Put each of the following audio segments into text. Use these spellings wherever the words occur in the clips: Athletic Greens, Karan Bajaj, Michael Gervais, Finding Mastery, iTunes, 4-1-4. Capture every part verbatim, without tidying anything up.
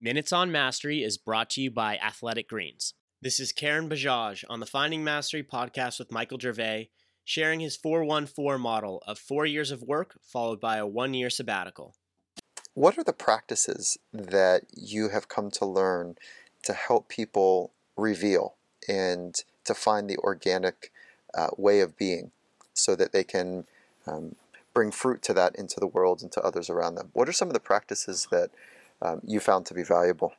Minutes on Mastery is brought to you by Athletic Greens. This is Karan Bajaj on the Finding Mastery podcast with Michael Gervais, sharing his four one four model of four years of work followed by a one-year sabbatical. What are the practices that you have come to learn to help people reveal and to find the organic uh, way of being so that they can um, bring fruit to that into the world and to others around them? What are some of the practices that um, you found to be valuable?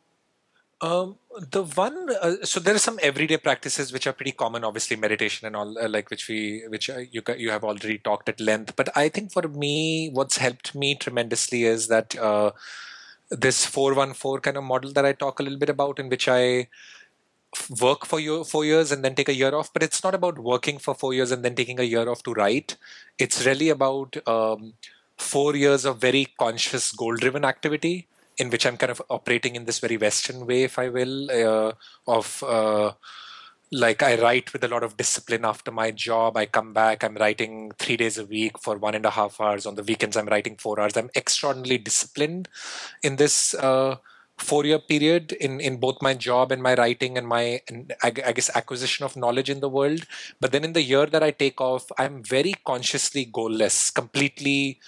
Um, the one, uh, so there are some everyday practices which are pretty common, obviously meditation and all, uh, like which we, which uh, you you have already talked at length. But I think for me, what's helped me tremendously is that uh, this four one four kind of model that I talk a little bit about, in which I work for you four years and then take a year off. But it's not about working for four years and then taking a year off to write. It's really about um, four years of very conscious, goal-driven activity, in which I'm kind of operating in this very Western way, if I will, uh, of uh, like I write with a lot of discipline after my job. I come back, I'm writing three days a week for one and a half hours. On the weekends, I'm writing four hours. I'm extraordinarily disciplined in this uh, four-year period in, in both my job and my writing and my, and I, I guess, acquisition of knowledge in the world. But then in the year that I take off, I'm very consciously goalless, completely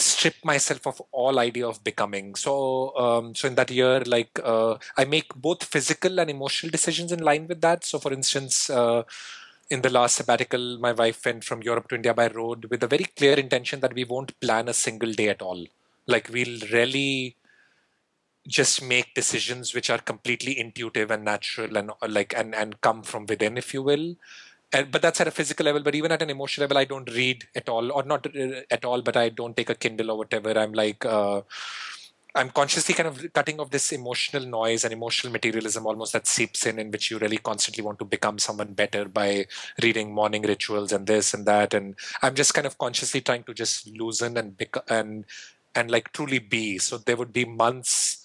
strip myself of all idea of becoming. So um, so in that year, like uh, I make both physical and emotional decisions in line with that. So for instance, uh, in the last sabbatical, my wife went from Europe to India by road with a very clear intention that we won't plan a single day at all. Like we'll really just make decisions which are completely intuitive and natural and like and, and come from within, if you will. But that's at a physical level. But even at an emotional level, I don't read at all, or not at all, but I don't take a Kindle or whatever. I'm like, uh, I'm consciously kind of cutting off this emotional noise and emotional materialism almost that seeps in, in which you really constantly want to become someone better by reading morning rituals and this and that. And I'm just kind of consciously trying to just loosen and and and like truly be. So there would be months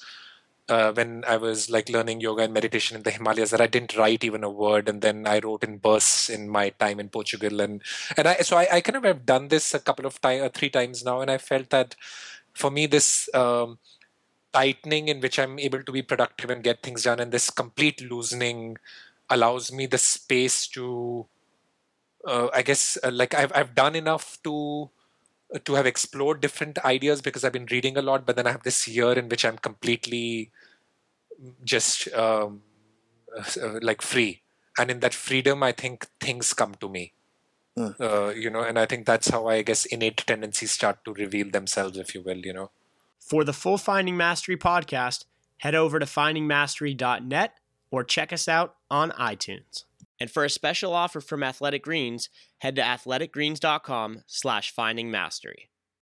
Uh, when I was like learning yoga and meditation in the Himalayas that I didn't write even a word, and then I wrote in bursts in my time in Portugal, and and I so I, I kind of have done this a couple of times, three times now, and I felt that for me this um, tightening in which I'm able to be productive and get things done, and this complete loosening allows me the space to, uh, I guess, uh, like I've I've done enough to. to have explored different ideas because I've been reading a lot, but then I have this year in which I'm completely just um, like free. And in that freedom, I think things come to me, mm. uh, you know, and I think that's how I guess innate tendencies start to reveal themselves, if you will, you know. For the full Finding Mastery podcast, head over to finding mastery dot net or check us out on iTunes. And for a special offer from Athletic Greens, head to athletic greens dot com slash finding mastery.